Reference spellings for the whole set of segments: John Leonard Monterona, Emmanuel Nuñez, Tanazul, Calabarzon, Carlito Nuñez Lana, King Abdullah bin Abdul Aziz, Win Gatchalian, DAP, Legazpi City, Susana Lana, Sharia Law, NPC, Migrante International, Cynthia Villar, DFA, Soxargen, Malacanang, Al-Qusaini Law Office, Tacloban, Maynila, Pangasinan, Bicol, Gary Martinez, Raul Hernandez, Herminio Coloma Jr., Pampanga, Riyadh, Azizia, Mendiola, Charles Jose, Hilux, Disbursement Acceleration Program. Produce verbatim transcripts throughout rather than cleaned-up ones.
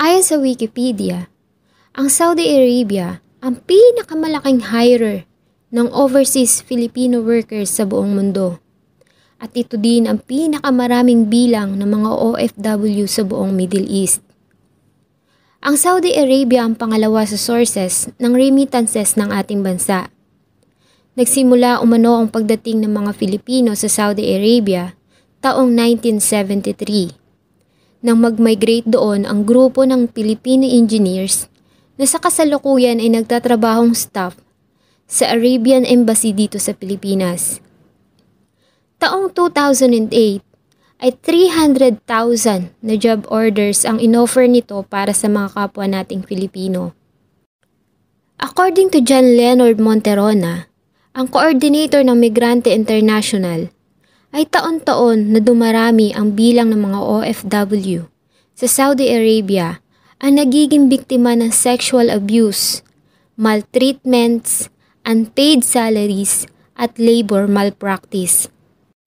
Ayon sa Wikipedia, ang Saudi Arabia ang pinakamalaking hirer ng overseas Filipino workers sa buong mundo. At ito din ang pinakamaraming bilang ng mga O F W sa buong Middle East. Ang Saudi Arabia ang pangalawa sa sources ng remittances ng ating bansa. Nagsimula umano ang pagdating ng mga Filipino sa Saudi Arabia taong nineteen seventy-three. Nang mag-migrate doon ang grupo ng Filipino engineers na sa kasalukuyan ay nagtatrabahong staff sa Arabian Embassy dito sa Pilipinas. Taong two thousand eight ay three hundred thousand na job orders ang inoffer nito para sa mga kapwa nating Filipino. According to John Leonard Monterona, ang coordinator ng Migrante International, ay taon-taon na dumarami ang bilang ng mga O F W sa Saudi Arabia ang nagiging biktima ng sexual abuse, maltreatments, unpaid salaries at labor malpractice.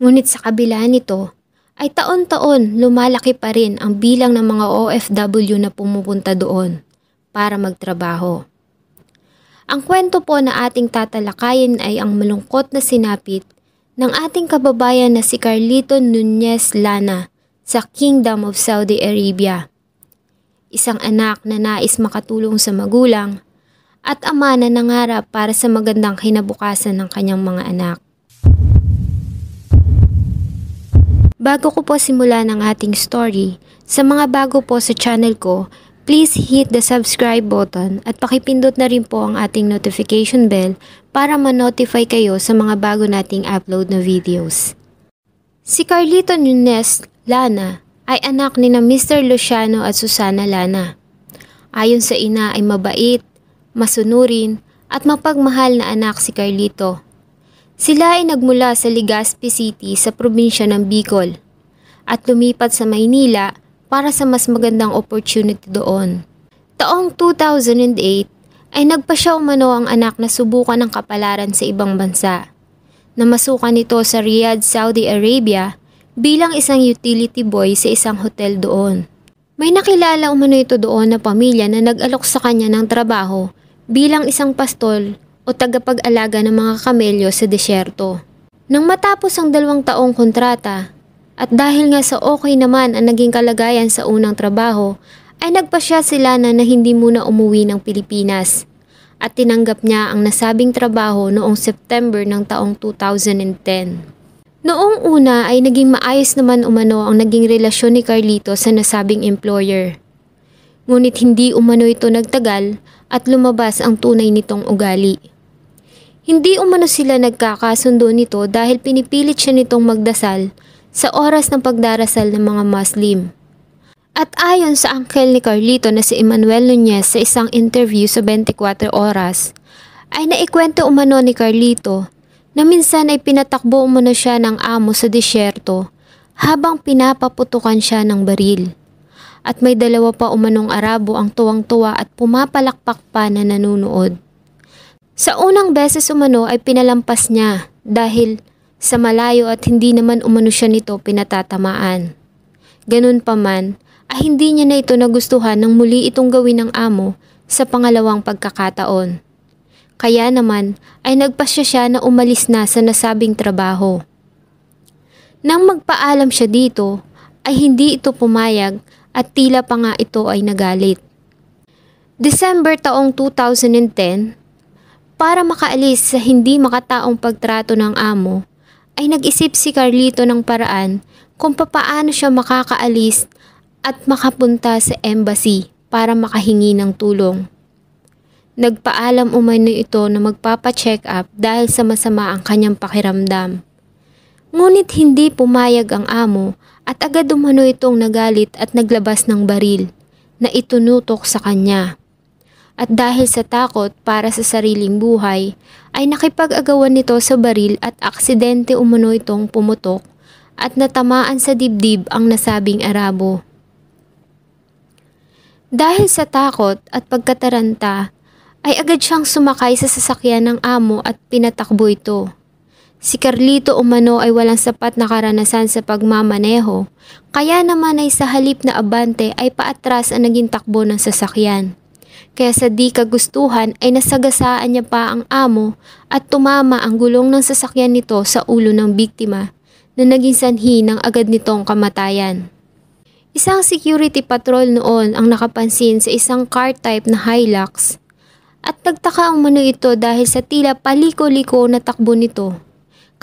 Ngunit sa kabila nito, ay taon-taon lumalaki pa rin ang bilang ng mga O F W na pumupunta doon para magtrabaho. Ang kwento po na ating tatalakayin ay ang malungkot na sinapit ng ating kababayan na si Carlito Nuñez Lana sa Kingdom of Saudi Arabia. Isang anak na nais makatulong sa magulang at ama na nangarap para sa magandang kinabukasan ng kanyang mga anak. Bago ko po simulan ang ating story, sa mga bago po sa channel ko, please hit the subscribe button at pakipindot na rin po ang ating notification bell para ma-notify kayo sa mga bago nating upload na videos. Si Carlito Nuñez Lana ay anak ni na Mister Luciano at Susana Lana. Ayon sa ina ay mabait, masunurin at mapagmahal na anak si Carlito. Sila ay nagmula sa Legazpi City sa probinsya ng Bicol at lumipat sa Maynila para sa mas magandang opportunity doon. Taong two thousand eight, ay nagpasya umano ang anak na subukan ng kapalaran sa ibang bansa. Namasukan ito sa Riyadh, Saudi Arabia bilang isang utility boy sa isang hotel doon. May nakilala umano ito doon na pamilya na nag-alok sa kanya ng trabaho bilang isang pastol o tagapag-alaga ng mga kamelyo sa desyerto. Nang matapos ang dalawang taong kontrata, at dahil nga sa okay naman ang naging kalagayan sa unang trabaho, ay nagpasya si Lana na hindi muna umuwi ng Pilipinas at tinanggap niya ang nasabing trabaho noong September ng taong two thousand ten. Noong una ay naging maayos naman umano ang naging relasyon ni Carlito sa nasabing employer. Ngunit hindi umano ito nagtagal at lumabas ang tunay nitong ugali. Hindi umano sila nagkakasundo nito dahil pinipilit siya nitong magdasal sa oras ng pagdarasal ng mga Muslim. At ayon sa uncle ni Carlito na si Emmanuel Nuñez sa isang interview sa twenty-four oras, ay naikwento umano ni Carlito na minsan ay pinatakbo umano siya ng amo sa disyerto habang pinapaputukan siya ng baril. At may dalawa pa umanong Arabo ang tuwang-tuwa at pumapalakpak pa na nanunood. Sa unang beses umano ay pinalampas niya dahil sa malayo at hindi naman umano siya nito pinatatamaan. Ganun pa man, ay hindi niya na ito nagustuhan nang muli itong gawin ng amo sa pangalawang pagkakataon. Kaya naman ay nagpasya siya na umalis na sa nasabing trabaho. Nang magpaalam siya dito, ay hindi ito pumayag at tila pa nga ito ay nagalit. December taong two thousand ten, para makaalis sa hindi makataong pagtrato ng amo, ay nag-isip si Carlito ng paraan kung papaano siya makakaalis at makapunta sa embassy para makahingi ng tulong. Nagpaalam umano ito na magpapa-check up dahil sa masama ang kanyang pakiramdam. Ngunit hindi pumayag ang amo at agad umano itong nagalit at naglabas ng baril na itunutok sa kanya. At dahil sa takot para sa sariling buhay, ay nakipag-agawan nito sa baril at aksidente umano itong pumutok at natamaan sa dibdib ang nasabing Arabo. Dahil sa takot at pagkataranta, ay agad siyang sumakay sa sasakyan ng amo at pinatakbo ito. Si Carlito umano ay walang sapat na karanasan sa pagmamaneho, kaya naman ay sa halip na abante ay paatras ang naging takbo ng sasakyan. Kaya sa di kagustuhan ay nasagasaan niya pa ang amo at tumama ang gulong ng sasakyan nito sa ulo ng biktima na naging sanhi ng agad nitong kamatayan. Isang security patrol noon ang nakapansin sa isang car type na Hilux at nagtaka umano ito dahil sa tila paliko-liko na takbo nito.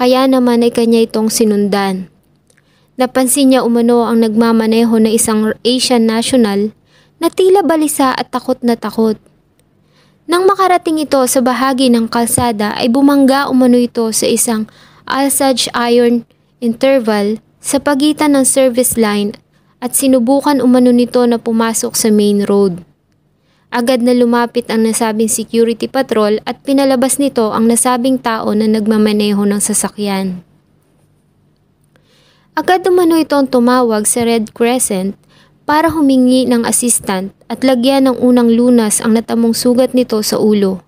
Kaya naman ay kanya itong sinundan. Napansin niya umano ang nagmamaneho na isang Asian national na tila balisa at takot na takot. Nang makarating ito sa bahagi ng kalsada ay bumangga umano ito sa isang Alsaj iron interval sa pagitan ng service line at sinubukan umano nito na pumasok sa main road. Agad na lumapit ang nasabing security patrol at pinalabas nito ang nasabing tao na nagmamaneho ng sasakyan. Agad umano itong tumawag sa Red Crescent para humingi ng assistant at lagyan ng unang lunas ang natamong sugat nito sa ulo.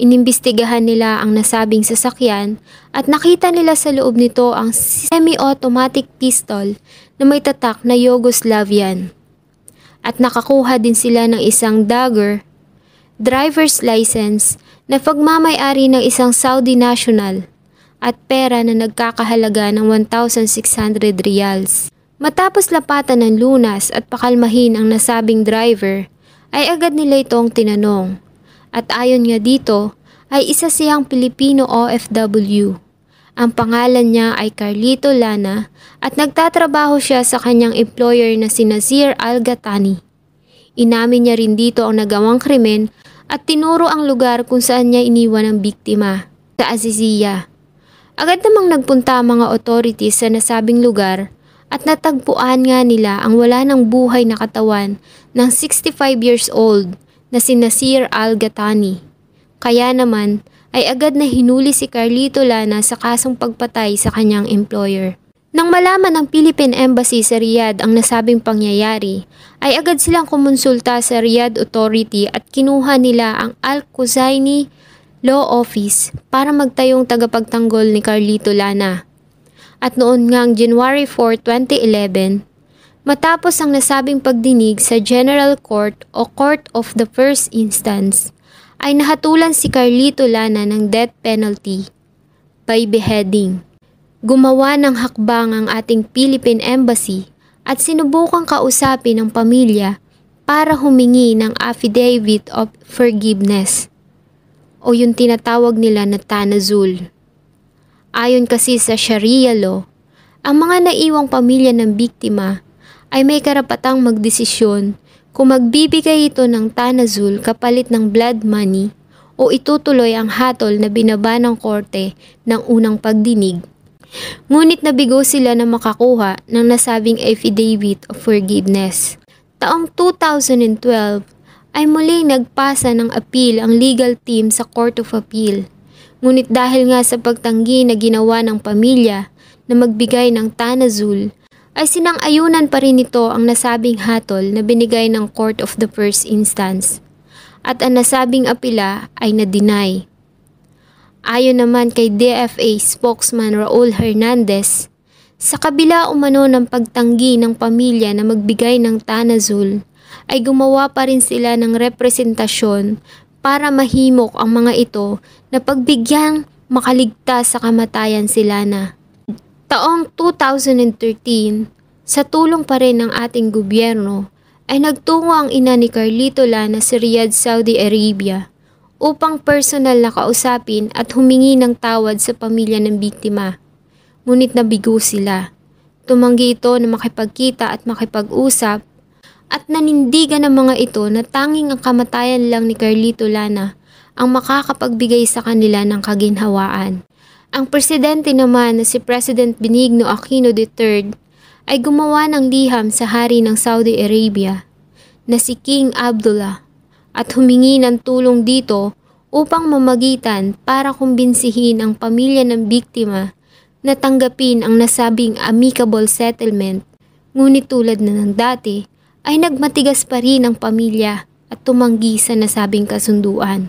Inimbestigahan nila ang nasabing sasakyan at nakita nila sa loob nito ang semi-automatic pistol na may tatak na Yugoslavian. At nakakuha din sila ng isang dagger, driver's license na pagmamayari ng isang Saudi national at pera na nagkakahalaga ng one thousand six hundred riyals. Matapos lapatan ng lunas at pakalmahin ang nasabing driver, ay agad nila itong tinanong. At ayon nga dito, ay isa siyang Pilipino O F W. Ang pangalan niya ay Carlito Lana at nagtatrabaho siya sa kanyang employer na si Nazir Al Gatani. Inamin niya rin dito ang nagawang krimen at tinuro ang lugar kung saan niya iniwan ang biktima, sa Azizia. Agad namang nagpunta ang mga authorities sa nasabing lugar at natagpuan nga nila ang wala ng buhay na katawan ng sixty-five years old na si Nazir Al Gatani. Kaya naman, ay agad na hinuli si Carlito Lana sa kasong pagpatay sa kanyang employer. Nang malaman ng Philippine Embassy sa Riyadh ang nasabing pangyayari, ay agad silang kumonsulta sa Riyadh Authority at kinuha nila ang Al-Qusaini Law Office para magtayong tagapagtanggol ni Carlito Lana. At noon ngang January fourth, twenty eleven, matapos ang nasabing pagdinig sa General Court o Court of the First Instance, ay nahatulan si Carlito Lana ng death penalty by beheading. Gumawa ng hakbang ang ating Philippine Embassy at sinubukang kausapin ang pamilya para humingi ng affidavit of forgiveness o yung tinatawag nila na Tanazul. Ayon kasi sa Sharia Law, ang mga naiwang pamilya ng biktima ay may karapatang magdesisyon kung magbibigay ito ng Tanazul kapalit ng blood money o itutuloy ang hatol na binaba ng korte ng unang pagdinig. Ngunit nabigo sila na makakuha ng nasabing affidavit of forgiveness. Taong two thousand twelve ay muling nagpasa ng appeal ang legal team sa Court of Appeal. Ngunit dahil nga sa pagtanggi na ginawa ng pamilya na magbigay ng Tanazul, ay sinang-ayunan pa rin ito ang nasabing hatol na binigay ng Court of the First Instance at ang nasabing apela ay na-deny. Ayon naman kay D F A spokesman Raul Hernandez, sa kabila umano ng pagtanggi ng pamilya na magbigay ng Tanazul, ay gumawa pa rin sila ng representasyon para mahimok ang mga ito na pagbigyang makaligtas sa kamatayan sila na. Taong two thousand thirteen, sa tulong pa rin ng ating gobyerno, ay nagtungo ang ina ni Carlito Lana sa Riyadh, Saudi Arabia upang personal na kausapin at humingi ng tawad sa pamilya ng biktima. Ngunit nabigo sila. Tumanggi ito na makipagkita at makipag-usap at nanindigan ng mga ito na tanging ang kamatayan lang ni Carlito Lana ang makakapagbigay sa kanila ng kaginhawaan. Ang presidente naman na si President Benigno Aquino the third ay gumawa ng liham sa hari ng Saudi Arabia na si King Abdullah at humingi ng tulong dito upang mamagitan para kumbinsihin ang pamilya ng biktima na tanggapin ang nasabing amicable settlement. Ngunit tulad na ng dati ay nagmatigas pa rin ang pamilya at tumanggi sa nasabing kasunduan.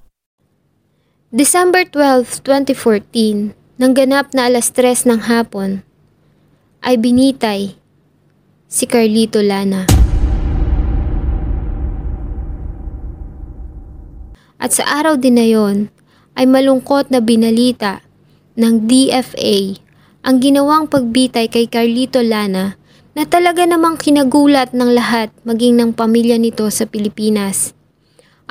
December twelfth, twenty fourteen, nang ganap na alas tres ng hapon, ay binitay si Carlito Lana. At sa araw din na yon, ay malungkot na binalita ng D F A ang ginawang pagbitay kay Carlito Lana na talaga namang kinagulat ng lahat maging ng pamilya nito sa Pilipinas.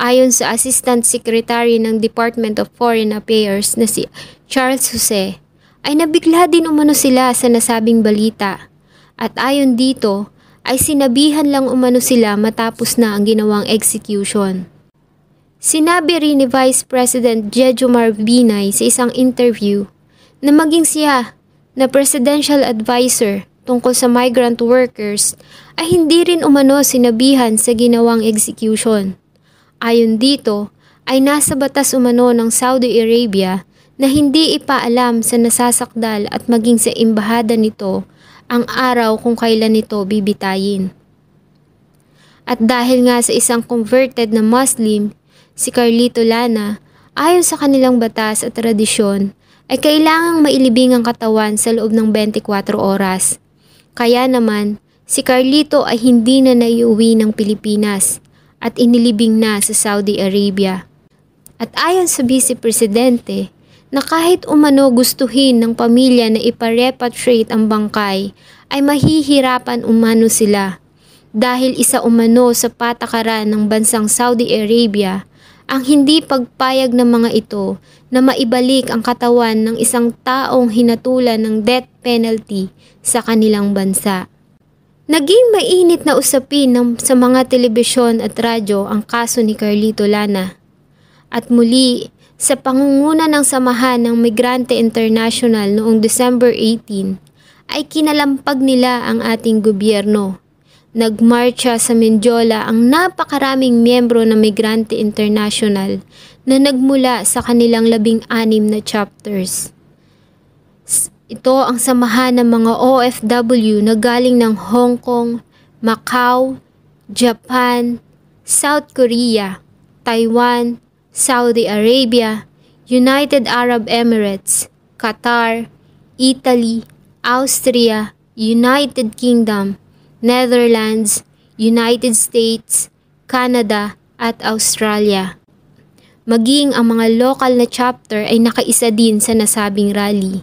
Ayon sa Assistant Secretary ng Department of Foreign Affairs na si Charles Jose, ay nabigla din umano sila sa nasabing balita. At ayon dito, ay sinabihan lang umano sila matapos na ang ginawang execution. Sinabi rin ni Vice President Jejomar Binay sa isang interview na maging siya na presidential advisor tungkol sa migrant workers ay hindi rin umano sinabihan sa ginawang execution. Ayon dito, ay nasa batas umano ng Saudi Arabia na hindi ipaalam sa nasasakdal at maging sa imbahada nito ang araw kung kailan nito bibitayin. At dahil nga sa isang converted na Muslim, si Carlito Lana, ayon sa kanilang batas at tradisyon, ay kailangang mailibing ang katawan sa loob ng twenty-four oras. Kaya naman, si Carlito ay hindi na naiuwi ng Pilipinas at inilibing na sa Saudi Arabia. At ayon sa Vice Presidente, na kahit umano gustuhin ng pamilya na iparepatriate ang bangkay, ay mahihirapan umano sila dahil isa umano sa patakaran ng bansang Saudi Arabia ang hindi pagpayag ng mga ito na maibalik ang katawan ng isang taong hinatulan ng death penalty sa kanilang bansa. Naging mainit na usapin ng, sa mga telebisyon at radyo ang kaso ni Carlito Lana. At muli, sa pangunguna ng samahan ng Migrante International noong December eighteenth, ay kinalampag nila ang ating gobyerno. Nagmarcha sa Mendiola ang napakaraming miyembro ng Migrante International na nagmula sa kanilang labing anim na chapters. Ito ang samahan ng mga O F W na galing ng Hong Kong, Macau, Japan, South Korea, Taiwan, Saudi Arabia, United Arab Emirates, Qatar, Italy, Austria, United Kingdom, Netherlands, United States, Canada at Australia. Maging ang mga local na chapter ay nakaisa din sa nasabing rally.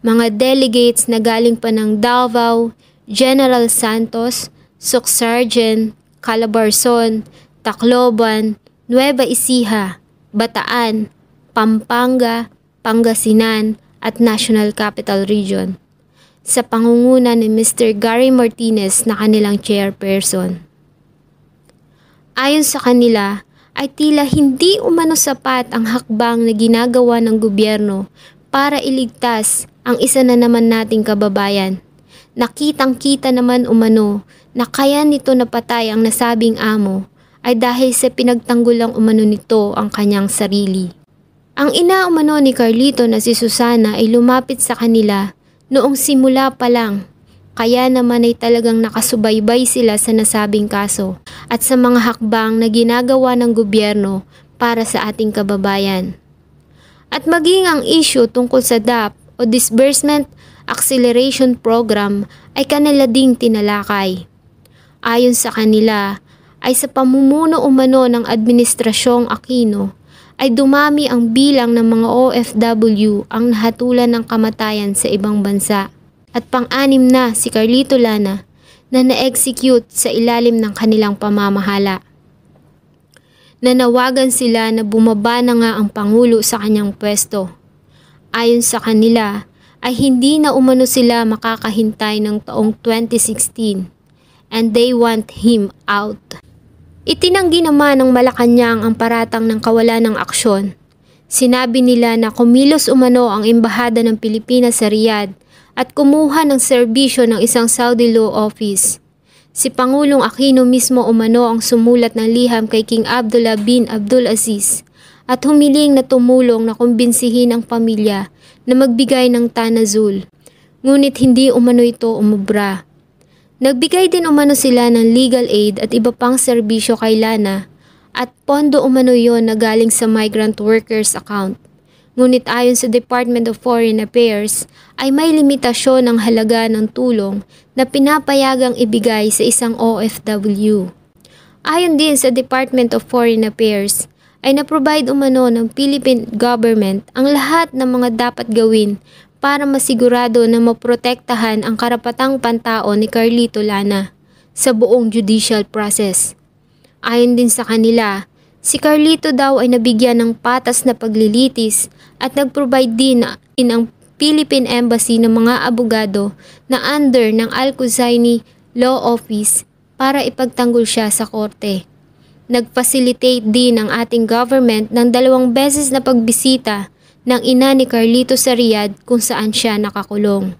Mga delegates na galing pa ng Davao, General Santos, Soxargen, Calabarzon, Tacloban, Nueva Ecija, Bataan, Pampanga, Pangasinan at National Capital Region sa pangunguna ni Mister Gary Martinez na kanilang chairperson. Ayon sa kanila, ay tila hindi umano sapat ang hakbang na ginagawa ng gobyerno para iligtas ang isa na naman nating kababayan. Nakitang-kita naman umano na kaya nito napatay ang nasabing amo ay dahil sa pinagtanggulang umano nito ang kanyang sarili. Ang ina umano ni Carlito na si Susana ay lumapit sa kanila noong simula pa lang. Kaya naman ay talagang nakasubaybay sila sa nasabing kaso at sa mga hakbang na ginagawa ng gobyerno para sa ating kababayan. At maging ang issue tungkol sa D A P o Disbursement Acceleration Program ay kanila ding tinalakay. Ayon sa kanila, ay sa pamumuno umano ng Administrasyong Aquino ay dumami ang bilang ng mga O F W ang nahatulan ng kamatayan sa ibang bansa. At pang-anim na si Carlito Lana na na-execute sa ilalim ng kanilang pamamahala. Nanawagan sila na bumaba na nga ang Pangulo sa kanyang pwesto. Ayon sa kanila ay hindi na umano sila makakahintay ng taong twenty sixteen and they want him out. Itinanggi naman ng Malacanang ang paratang ng kawalan ng aksyon. Sinabi nila na kumilos umano ang Embahada ng Pilipinas sa Riyadh at kumuha ng serbisyo ng isang Saudi Law Office. Si Pangulong Aquino mismo umano ang sumulat ng liham kay King Abdullah bin Abdul Aziz at humiling na tumulong na kumbinsihin ang pamilya na magbigay ng Tanazul. Ngunit hindi umano ito umubra. Nagbigay din umano sila ng legal aid at iba pang serbisyo kay Lana. At pondo umano yon na galing sa migrant workers account. Ngunit ayon sa Department of Foreign Affairs ay may limitasyon ang halaga ng tulong na pinapayagang ibigay sa isang O F W. Ayon din sa Department of Foreign Affairs ay naprovide umano ng Philippine government ang lahat ng mga dapat gawin para masigurado na maprotektahan ang karapatang pantao ni Carlito Lana sa buong judicial process. Ayon din sa kanila, si Carlito daw ay nabigyan ng patas na paglilitis at nag-provide din ang Philippine Embassy ng mga abogado na under ng Al-Qusaini Law Office para ipagtanggol siya sa korte. Nag-facilitate din ang ating government ng dalawang beses na pagbisita ng ina ni Carlito sa Riyadh kung saan siya nakakulong.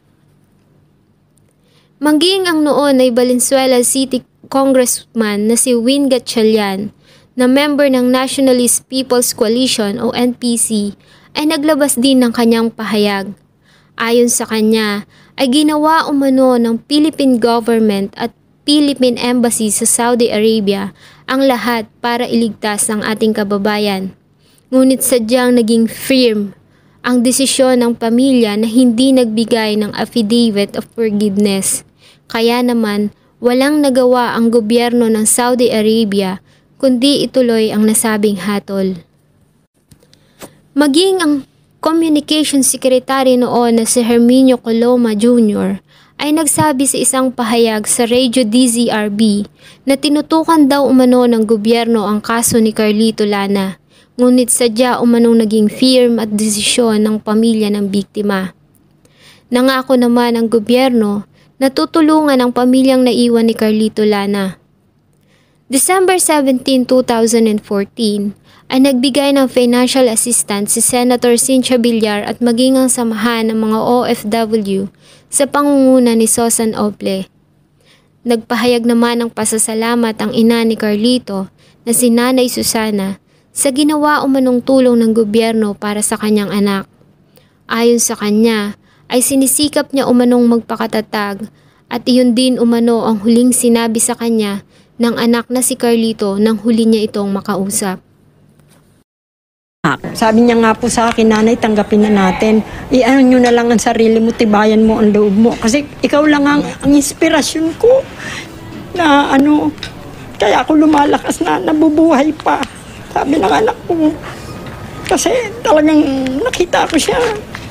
Manggiing ang noon ay Valenzuela City Congressman na si Win Gatchalian na member ng Nationalist People's Coalition o N P C ay naglabas din ng kanyang pahayag. Ayon sa kanya ay ginawa umano ng Philippine government at Philippine Embassy sa Saudi Arabia ang lahat para iligtas ang ating kababayan. Ngunit sadyang naging firm ang desisyon ng pamilya na hindi nagbigay ng affidavit of forgiveness. Kaya naman walang nagawa ang gobyerno ng Saudi Arabia kundi ituloy ang nasabing hatol. Maging ang Communication Secretary noon na si Herminio Coloma Junior ay nagsabi sa isang pahayag sa Radio D Z R B na tinutukan daw umano ng gobyerno ang kaso ni Carlito Lana, ngunit sadya umanong naging firm at desisyon ng pamilya ng biktima. Nangako naman ang gobyerno natutulungan ang pamilyang naiwan ni Carlito Lana. December seventeenth, two thousand fourteen ay nagbigay ng financial assistance si Senator Cynthia Villar at maging ang samahan ng mga O F W sa pangunguna ni Susan Ople. Nagpahayag naman ng pasasalamat ang ina ni Carlito na si Nanay Susana sa ginawa umanong tulong ng gobyerno para sa kanyang anak. Ayon sa kanya, ay sinisikap niya umanong magpakatatag at iyon din umano ang huling sinabi sa kanya ng anak na si Carlito nang huli niya itong makausap. Sabi niya nga po sa akin, nanay, tanggapin na natin. Iyan nyo na lang ang sarili mo, tibayan mo ang loob mo. Kasi ikaw lang ang, ang inspirasyon ko na ano, kaya ako lumalakas na nabubuhay pa. Sabi ng anak ko, kasi talagang nakita ko siya.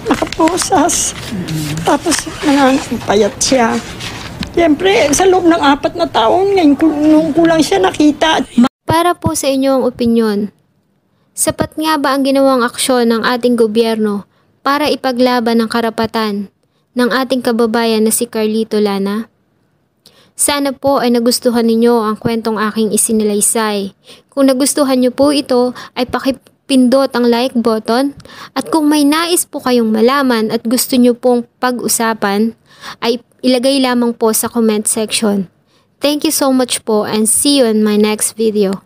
Nakaposas. Tapos nananapayat siya. Siyempre, sa loob ng apat na taon, ngayon nung kulang siya nakita. Para po sa inyong opinyon, sapat nga ba ang ginawang aksyon ng ating gobyerno para ipaglaban ang karapatan ng ating kababayan na si Carlito Lana? Sana po ay nagustuhan ninyo ang kwentong aking isinilaysay. Kung nagustuhan nyo po ito, ay pakipaglaban. Pindot ang like button at kung may nais po kayong malaman at gusto nyo pong pag-usapan ay ilagay lamang po sa comment section. Thank you so much po and see you in my next video.